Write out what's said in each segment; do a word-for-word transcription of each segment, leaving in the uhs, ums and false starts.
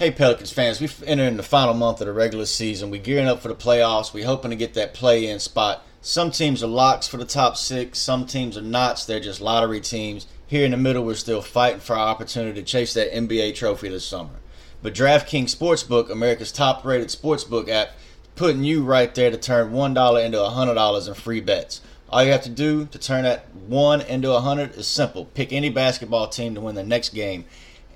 Hey, Pelicans fans, we've entered the final month of the regular season. We're gearing up for the playoffs. We're hoping to get that play-in spot. Some teams are locks for the top six. Some teams are not. They're just lottery teams. Here in the middle, we're still fighting for our opportunity to chase that N B A trophy this summer. But DraftKings Sportsbook, America's top-rated sportsbook app, putting you right there to turn one dollar into one hundred dollars in free bets. All you have to do to turn that one into one hundred is simple. Pick any basketball team to win the next game.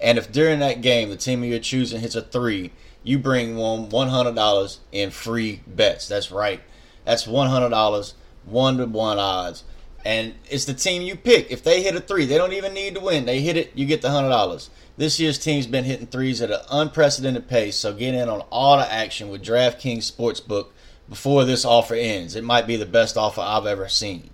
And if during that game the team you're choosing hits a three, you bring home one hundred dollars in free bets. That's right. That's one hundred dollars, one to one odds. And it's the team you pick. If they hit a three, they don't even need to win. They hit it, you get the one hundred dollars. This year's team's been hitting threes at an unprecedented pace, so get in on all the action with DraftKings Sportsbook before this offer ends. It might be the best offer I've ever seen.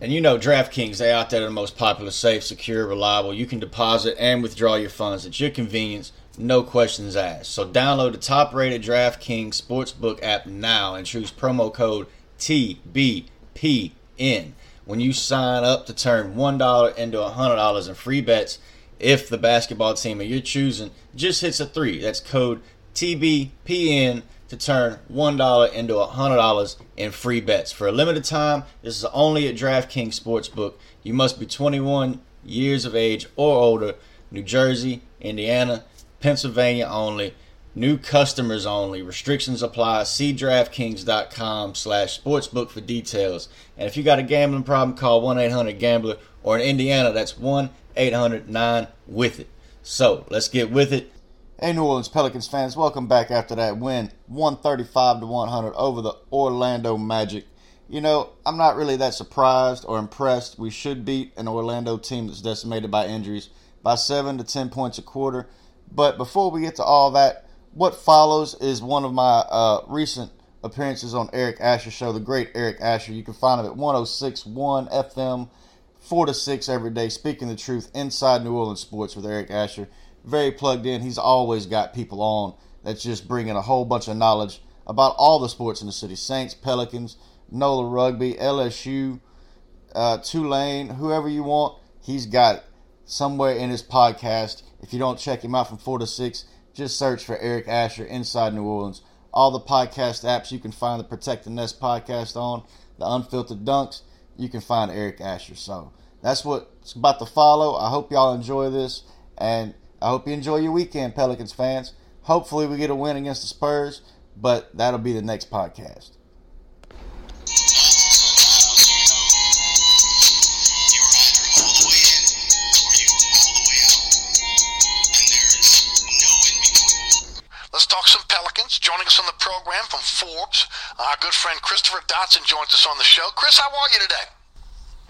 And you know DraftKings, they're out there the most popular, safe, secure, reliable. You can deposit and withdraw your funds at your convenience, no questions asked. So download the top-rated DraftKings Sportsbook app now and choose promo code T B P N when you sign up to turn one dollar into one hundred dollars in free bets if the basketball team of your choosing just hits a three. That's code T B P N to turn one dollar into one hundred dollars in free bets. For a limited time, this is only at DraftKings Sportsbook. You must be twenty-one years of age or older. New Jersey, Indiana, Pennsylvania only. New customers only. Restrictions apply. See DraftKings.com slash sportsbook for details. And if you got a gambling problem, call one eight hundred gambler, or in Indiana, that's one eight hundred nine with it. So let's get with it. Hey, New Orleans Pelicans fans, welcome back after that win, one thirty-five to one hundred over the Orlando Magic. You know, I'm not really that surprised or impressed. We should beat an Orlando team that's decimated by injuries by seven to ten points a quarter. But before we get to all that, what follows is one of my uh, recent appearances on Eric Asher show, the great Eric Asher. You can find him at one oh six point one F M, four to six every day, speaking the truth, Inside New Orleans Sports with Eric Asher. Very plugged in. He's always got people on that's just bringing a whole bunch of knowledge about all the sports in the city. Saints, Pelicans, NOLA Rugby, L S U, uh, Tulane, whoever you want, he's got it somewhere in his podcast. If you don't check him out from four to six, just search for Eric Asher, Inside New Orleans. All the podcast apps, you can find the Protect the Nest podcast on, the Unfiltered Dunks, you can find Eric Asher. So that's what's about to follow. I hope y'all enjoy this, and I hope you enjoy your weekend, Pelicans fans. Hopefully we get a win against the Spurs, but that'll be the next podcast. Let's talk some Pelicans. Joining us on the program from Forbes, our good friend Christopher Dodson joins us on the show. Chris, how are you today?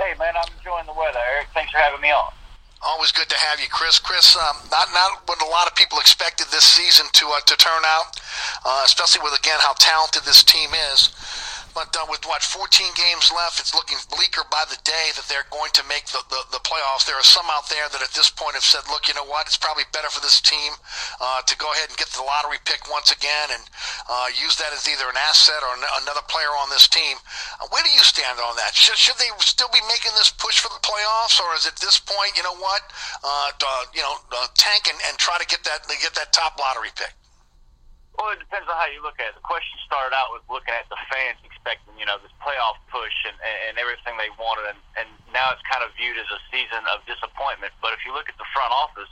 Hey, man, I'm enjoying the weather, Eric. Thanks for having me on. Always good to have you, Chris. Chris, um, not not what a lot of people expected this season to uh, to turn out, uh, especially with, again, how talented this team is. But uh, with, what, fourteen games left, it's looking bleaker by the day that they're going to make the, the, the playoffs. There are some out there that at this point have said, look, you know what, it's probably better for this team uh, to go ahead and get the lottery pick once again and uh, use that as either an asset or an- another player on this team. Uh, where do you stand on that? Should, should they still be making this push for the playoffs, or is at this point, you know what, uh, uh, you know, uh, tank and, and try to get that get that top lottery pick? Well, it depends on how you look at it. The question started out with looking at the fans expecting, you know, this playoff push and, and everything they wanted, and, and now it's kind of viewed as a season of disappointment. But if you look at the front office,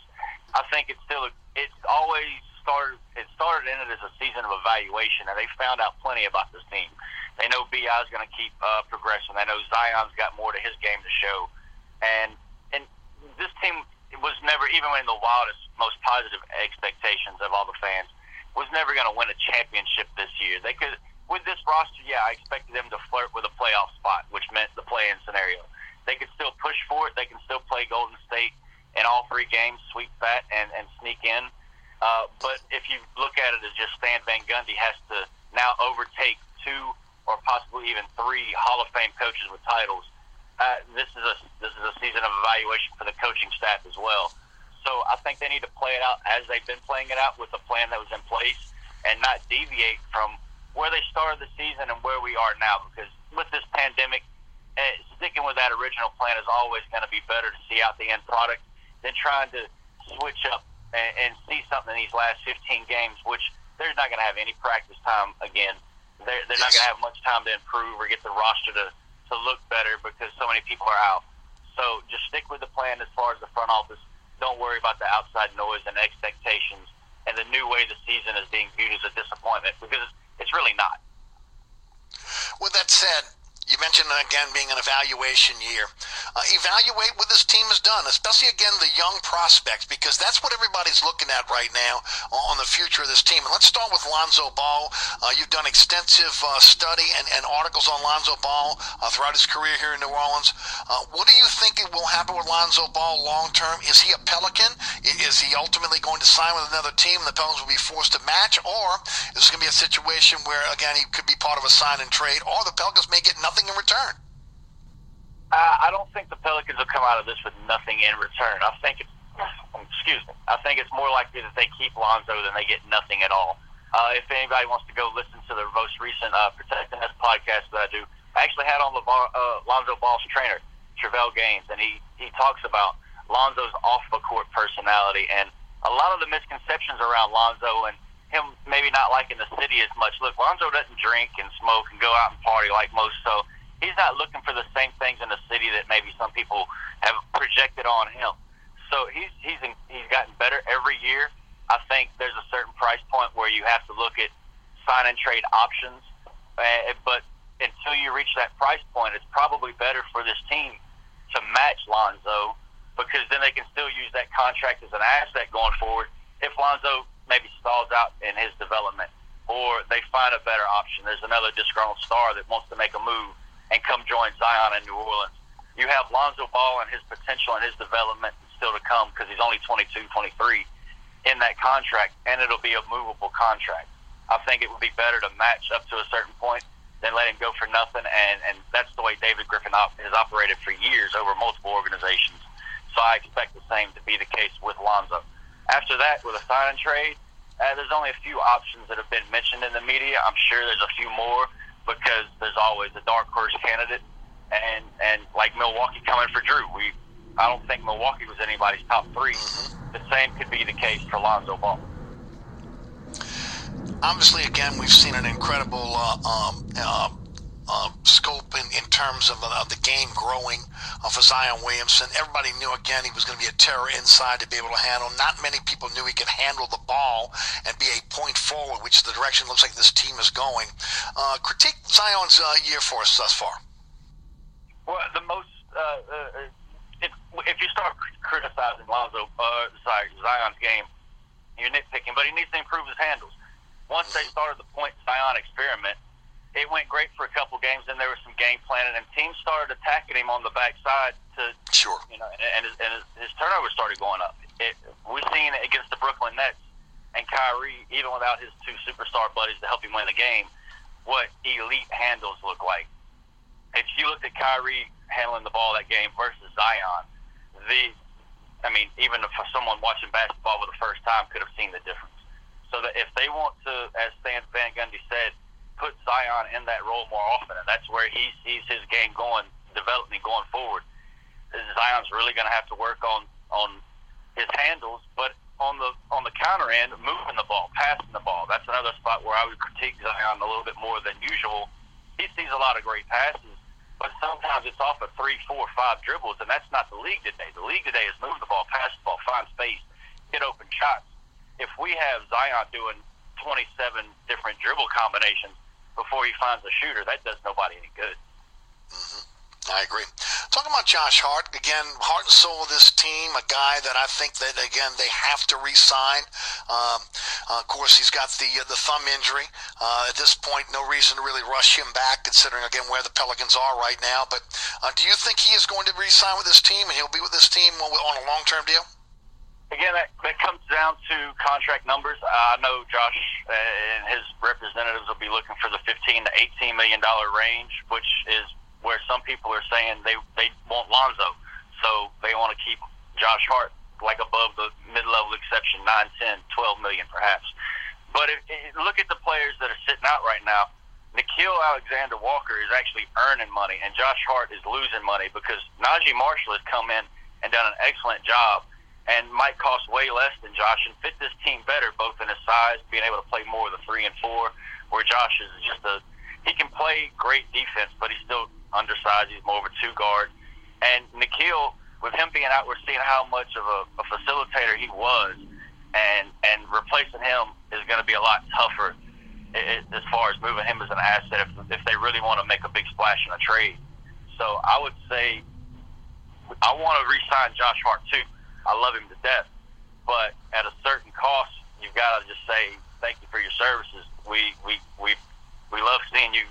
I think it's still – it's always started – it started in it as a season of evaluation, and they found out plenty about this team. They know B I is going to keep uh, progressing. They know Zion's got more to his game to show. And, and this team was never – even in the wildest, most positive expectations of all the fans, was never going to win a championship this year. They could, with this roster, yeah, I expected them to flirt with a playoff spot, which meant the play-in scenario. They could still push for it. They can still play Golden State in all three games, sweep that, and, and sneak in. Uh, but if you look at it as just Stan Van Gundy has to now overtake two or possibly even three Hall of Fame coaches with titles, uh, this is a this is a season of evaluation for the coaching staff as well. So I think they need to play it out as they've been playing it out with the plan that was in place and not deviate from where they started the season and where we are now. Because with this pandemic, eh, sticking with that original plan is always going to be better to see out the end product than trying to switch up and, and see something in these last fifteen games, which they're not going to have any practice time again. They're, they're not going to have much time to improve or get the roster to, to look better because so many people are out. So just stick with the plan as far as the front office. Don't worry about the outside noise and expectations and the new way the season is being viewed as a disappointment, because it's really not. With that said, you mentioned again being an evaluation year. Uh, evaluate what this team has done, especially again the young prospects, because that's what everybody's looking at right now on the future of this team. And let's start with Lonzo Ball. Uh, you've done extensive uh, study and, and articles on Lonzo Ball uh, throughout his career here in New Orleans. Uh, what do you think will happen with Lonzo Ball long term? Is he a Pelican? Is he ultimately going to sign with another team and the Pelicans will be forced to match? Or is this going to be a situation where, again, he could be part of a sign and trade, or the Pelicans may get nothing in return? Uh, I don't think the Pelicans will come out of this with nothing in return. I think it's, excuse me, I think it's more likely that they keep Lonzo than they get nothing at all. Uh, if anybody wants to go listen to the most recent uh, Protect the Nets podcast that I do, I actually had on LeVar, uh, Lonzo Ball's trainer, Travell Gaines, and he, he talks about Lonzo's off-the-court personality and a lot of the misconceptions around Lonzo and him maybe not liking the city as much. Look, Lonzo doesn't drink and smoke and go out and party like most, so he's not looking for the same things in the city that maybe some people have projected on him. So he's he's in, he's gotten better every year. I think there's a certain price point where you have to look at sign and trade options, uh, but until you reach that price point, it's probably better for this team to match Lonzo, because then they can still use that contract as an asset going forward if Lonzo maybe stalls out in his development, or they find a better option. There's another disgruntled star that wants to make a move and come join Zion in New Orleans. You have Lonzo Ball and his potential and his development still to come, because he's only twenty-two, twenty-three in that contract, and it'll be a movable contract. I think it would be better to match up to a certain point than let him go for nothing, and, and that's the way David Griffin op- has operated for years over multiple organizations. So I expect the same to be the case with Lonzo. After that, with a sign and trade, uh, there's only a few options that have been mentioned in the media. I'm sure there's a few more, because there's always a dark horse candidate, and and like Milwaukee coming for Jrue. We, I don't think Milwaukee was anybody's top three. The same could be the case for Lonzo Ball. Obviously, again, we've seen an incredible uh, um, uh, uh, scope in, in terms of uh, the game growing uh, for Zion Williamson. Everybody knew, again, he was going to be a terror inside to be able to handle. Not many people knew he could handle the ball and be a point forward, which is the direction it looks like this team is going. Uh, critique Zion's uh, year for us thus far. Well, the most, uh, uh, if, if you start criticizing Lonzo, uh, sorry, Zion's game, you're nitpicking, but he needs to improve his handles. Once they started the point Zion experiment, it went great for a couple games, and there was some game planning, and teams started attacking him on the backside to, sure, you know, and, and, his, and his, his turnover started going up. It, we've seen it against the Brooklyn Nets and Kyrie, even without his two superstar buddies to help him win the game, what elite handles look like. If you looked at Kyrie handling the ball that game versus Zion, the, I mean, even if someone watching basketball for the first time could have seen the difference. So that if they want to, as Stan Van Gundy said, put Zion in that role more often, and that's where he sees his game going, developing going forward. Zion's really going to have to work on, on his handles, but on the on the counter end, moving the ball, passing the ball. That's another spot where I would critique Zion a little bit more than usual. He sees a lot of great passes, but sometimes it's off of three, four, five dribbles, and that's not the league today. The league today is move the ball, pass the ball, find space, get open shots. If we have Zion doing twenty-seven different dribble combinations before he finds a shooter, that does nobody any good. Mm-hmm. I agree. Talking about Josh Hart, again, heart and soul of this team, a guy that I think that, again, they have to re-sign. Um, uh, of course, he's got the uh, the thumb injury. Uh, at this point, no reason to really rush him back, considering, again, where the Pelicans are right now. But uh, do you think he is going to re-sign with this team, and he'll be with this team on a long-term deal? Again, that, that comes down to contract numbers. Uh, I know Josh and his representatives will be looking for the fifteen to eighteen million dollars range, which is where some people are saying they, they want Lonzo. So they want to keep Josh Hart like above the mid-level exception, nine, ten, twelve million perhaps. But if, if look at the players that are sitting out right now. Nickeil Alexander-Walker is actually earning money, and Josh Hart is losing money because Najee Marshall has come in and done an excellent job. and might cost way less than Josh and fit this team better, both in his size, being able to play more of the three and four, where Josh is just a – he can play great defense, but he's still undersized. He's more of a two-guard. And Nickeil, with him being out, we're seeing how much of a, a facilitator he was, and, and replacing him is going to be a lot tougher as far as moving him as an asset if, if they really want to make a big splash in a trade. So I would say I want to re-sign Josh Hart too. I love him to death, but at a certain cost, you've got to just say thank you for your services. We we we we love seeing you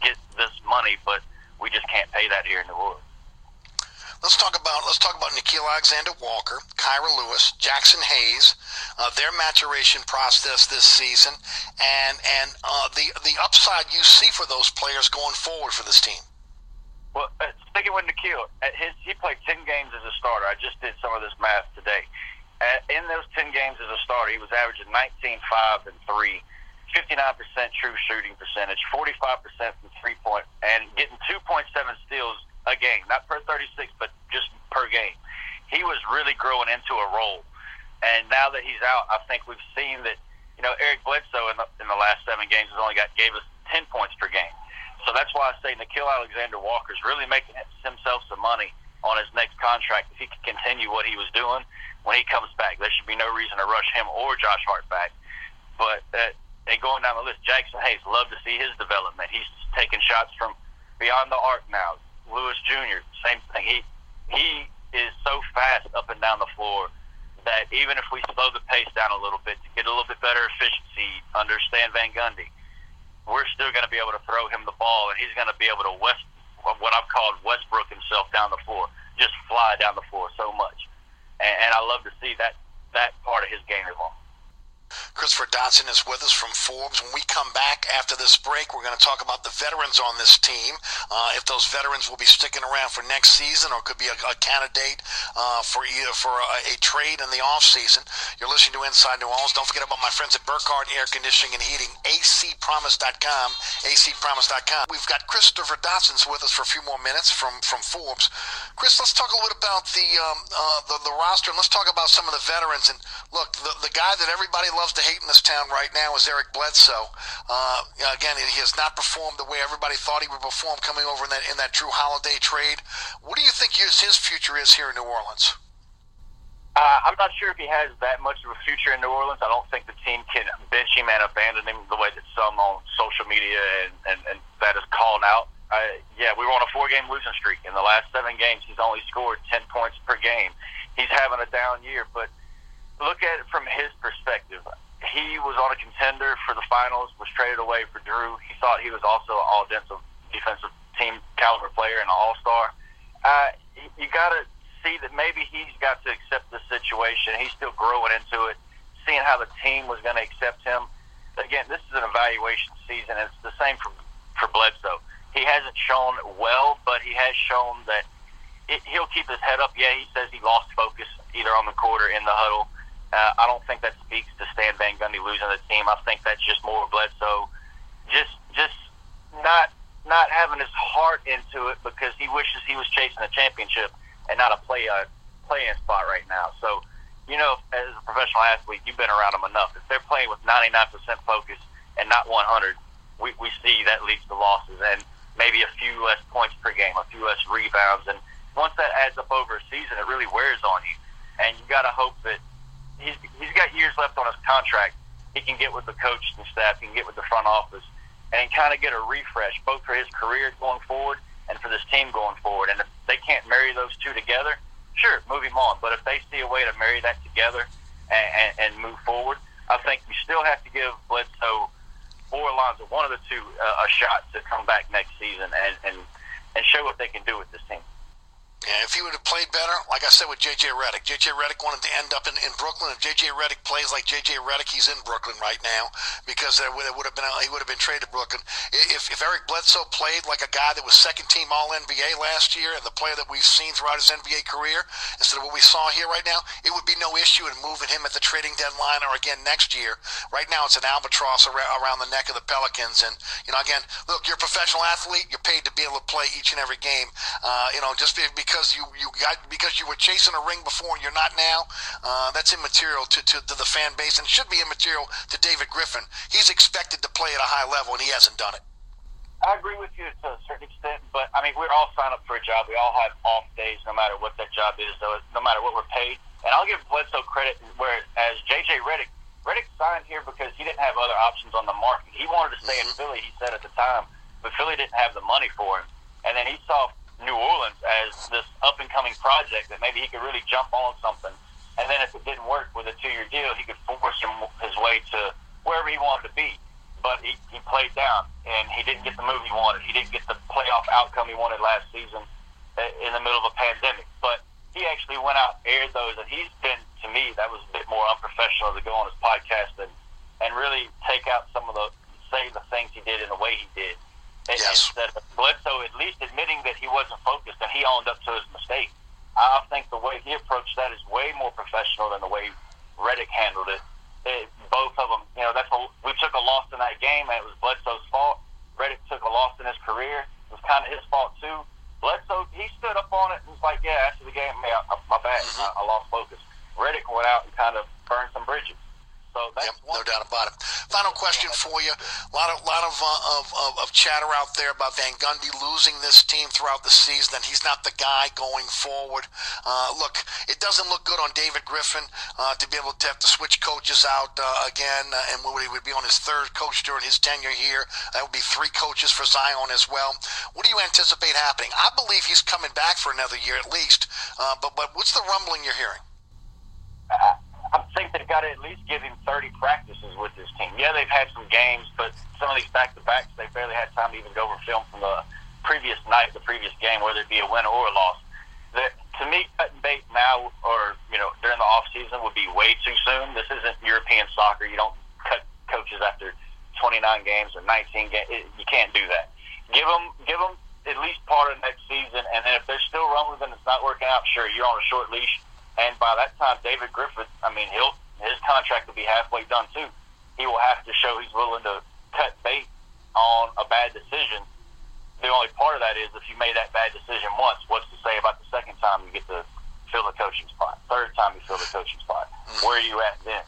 get this money, but we just can't pay that here in New Orleans. Let's talk about let's talk about Nickeil Alexander-Walker, Kira Lewis, Jackson Hayes, uh, their maturation process this season, and and uh, the the upside you see for those players going forward for this team. Well, uh, sticking with Nickeil, at his, he played ten games as a starter. I just did some of this math today. At, in those ten games as a starter, he was averaging nineteen, five, and three, fifty-nine percent true shooting percentage, forty-five percent from three-point, and getting two point seven steals a game, not per thirty-six, but just per game. He was really growing into a role. And now that he's out, I think we've seen that, you know, Eric Bledsoe in the, in the last seven games has only got gave us ten points per game. So that's why I say Nickeil Alexander-Walker's really making himself some money on his next contract. If he can continue what he was doing when he comes back, there should be no reason to rush him or Josh Hart back. But uh, and going down the list, Jackson Hayes, love to see his development. He's taking shots from beyond the arc now. Lewis Junior, same thing. He he is so fast up and down the floor that even if we slow the pace down a little bit to get a little bit better efficiency under Stan Van Gundy, we're still going to be able to throw him the ball, and he's going to be able to West, what I've called Westbrook himself down the floor, just fly down the floor so much. And, and I love to see that, that part of his game evolve. Christopher Dodson is with us from Forbes. When we come back after this break, we're going to talk about the veterans on this team, uh, if those veterans will be sticking around for next season or could be a, a candidate uh, for either for a, a trade in the offseason. You're listening to Inside New Orleans. Don't forget about my friends at Burkhardt Air Conditioning and Heating, A C promise dot com, A C promise dot com. We've got Christopher Dodson's with us for a few more minutes from, from Forbes. Chris, let's talk a little bit about the, um, uh, the, the roster, and let's talk about some of the veterans. And look, the, the guy that everybody loves to hate in this town right now is Eric Bledsoe. Uh, again, he has not performed the way everybody thought he would perform coming over in that in that Jrue Holiday trade. What do you think his, his future is here in New Orleans? Uh, I'm not sure if he has that much of a future in New Orleans. I don't think the team can bench him and abandon him the way that some on social media and, and, and that is called out. Uh, yeah, we were on a four-game losing streak. In the last seven games, he's only scored ten points per game. He's having a down year, but look at it from his perspective. He was on a contender for the finals, was traded away for Jrue. He thought he was also an all-defensive defensive team caliber player and an all-star. Uh, you got to see that maybe he's got to accept the situation. He's still growing into it, seeing how the team was going to accept him. Again, this is an evaluation season, and it's the same for, for Bledsoe. He hasn't shown well, but he has shown that it, he'll keep his head up. Yeah, he says he lost focus either on the court or in the huddle. Uh, I don't think that speaks to Stan Van Gundy losing the team. I think that's just more Bledsoe just just not not having his heart into it because he wishes he was chasing a championship and not a play uh, play-in spot right now. So, you know, as a professional athlete, you've been around them enough. If they're playing with ninety-nine percent focus and not one hundred, we, we see that leads to losses and maybe a few less points per game, a few less rebounds. And once that adds up over a season, it really wears on you. And you got to hope that He's, he's got years left on his contract. He can get with the coach and staff, he can get with the front office, and kind of get a refresh, both for his career going forward and for this team going forward. And if they can't marry those two together, sure, move him on. But if they see a way to marry that together and, and, and move forward, I think you still have to give Bledsoe or Alonzo, one of the two, uh, a shot to come back next season and, and, and show what they can do with this team. Yeah, if he would have played better, like I said with J J Redick, J J Redick wanted to end up in, in Brooklyn. If J J Redick plays like J J Redick, he's in Brooklyn right now because there would, it would have been he would have been traded to Brooklyn. If if Eric Bledsoe played like a guy that was second team All N B A last year and the player that we've seen throughout his N B A career, instead of what we saw here right now, it would be no issue in moving him at the trading deadline or again next year. Right now, it's an albatross around the neck of the Pelicans, and you know, again, look, you're a professional athlete, you're paid to be able to play each and every game. Uh, you know, just be. be because you, you got because you were chasing a ring before and you're not now, uh, that's immaterial to, to, to the fan base, and should be immaterial to David Griffin. He's expected to play at a high level, and he hasn't done it. I agree with you to a certain extent, but, I mean, we're all signed up for a job. We all have off days, no matter what that job is, though, no matter what we're paid. And I'll give Bledsoe credit, whereas J J Redick, Redick signed here because he didn't have other options on the market. He wanted to stay mm-hmm. in Philly, he said at the time, but Philly didn't have the money for him. And then he saw New Orleans as this up-and-coming project that maybe he could really jump on something. And then if it didn't work with a two-year deal, he could force him his way to wherever he wanted to be. But he, he played down, and he didn't get the move he wanted. He didn't get the playoff outcome he wanted last season in the middle of a pandemic. But he actually went out and aired those, and he's been, to me, that was a bit more unprofessional to go on his podcast and, and really take out some of the, say the things he did in the way he did. Yes. Instead of Bledsoe at least admitting that he wasn't focused and he owned up to his mistake. I think the way he approached that is way more professional than the way Redick handled it. It both of them, you know, that's what, we took a loss in that game, and it was Bledsoe's fault. Redick took a loss in his career. It was kind of his fault, too. Bledsoe, he stood up on it and was like, yeah, after the game, hey, I, my bad, mm-hmm. I, I lost focus. Redick went out and kind of burned some bridges. So that's yep, no doubt about it. Final question for you. A lot of lot of, uh, of, of of chatter out there about Van Gundy losing this team throughout the season, and he's not the guy going forward. Uh, look, it doesn't look good on David Griffin uh, to be able to have to switch coaches out uh, again, uh, and he would be on his third coach during his tenure here. That would be three coaches for Zion as well. What do you anticipate happening? I believe he's coming back for another year at least, uh, but, but what's the rumbling you're hearing? Uh-huh. I think they've got to at least give him thirty practices with this team. Yeah, they've had some games, but some of these back-to-backs, they barely had time to even go over film from the previous night, the previous game, whether it be a win or a loss. The, to me, cutting bait now or, you know, during the offseason would be way too soon. This isn't European soccer. You don't cut coaches after twenty-nine games or nineteen games. It, you can't do that. Give them, give them at least part of next season, and then if they're still rumbling and it's not working out, sure, you're on a short leash. And by that time, David Griffin, I mean, he'll his contract will be halfway done, too. He will have to show he's willing to cut bait on a bad decision. The only part of that is if you made that bad decision once, what's to say about the second time you get to fill the coaching spot? Third time you fill the coaching spot. Where are you at then?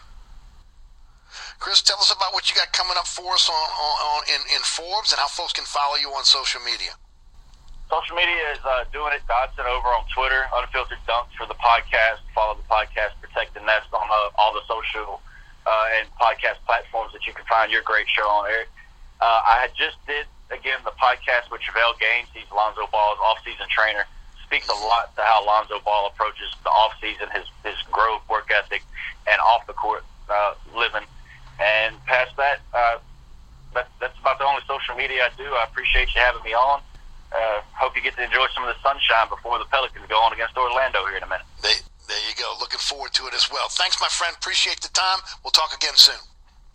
Chris, tell us about what you got coming up for us on, on, on in, in Forbes and how folks can follow you on social media. Social media is uh, doing it. Dodson over on Twitter, Unfiltered Dunks for the podcast. Follow the podcast, Protect the Nest on uh, all the social uh, and podcast platforms that you can find your great show on, Eric. Uh, I just did, again, the podcast with Travell Gaines. He's Lonzo Ball's off-season trainer. Speaks a lot to how Lonzo Ball approaches the off-season, his, his growth, work ethic, and off-the-court uh, living. And past that, uh, that, that's about the only social media I do. I appreciate you having me on. Uh, hope you get to enjoy some of the sunshine before the Pelicans go on against Orlando here in a minute. There, there you go. Looking forward to it as well. Thanks, my friend. Appreciate the time. We'll talk again soon.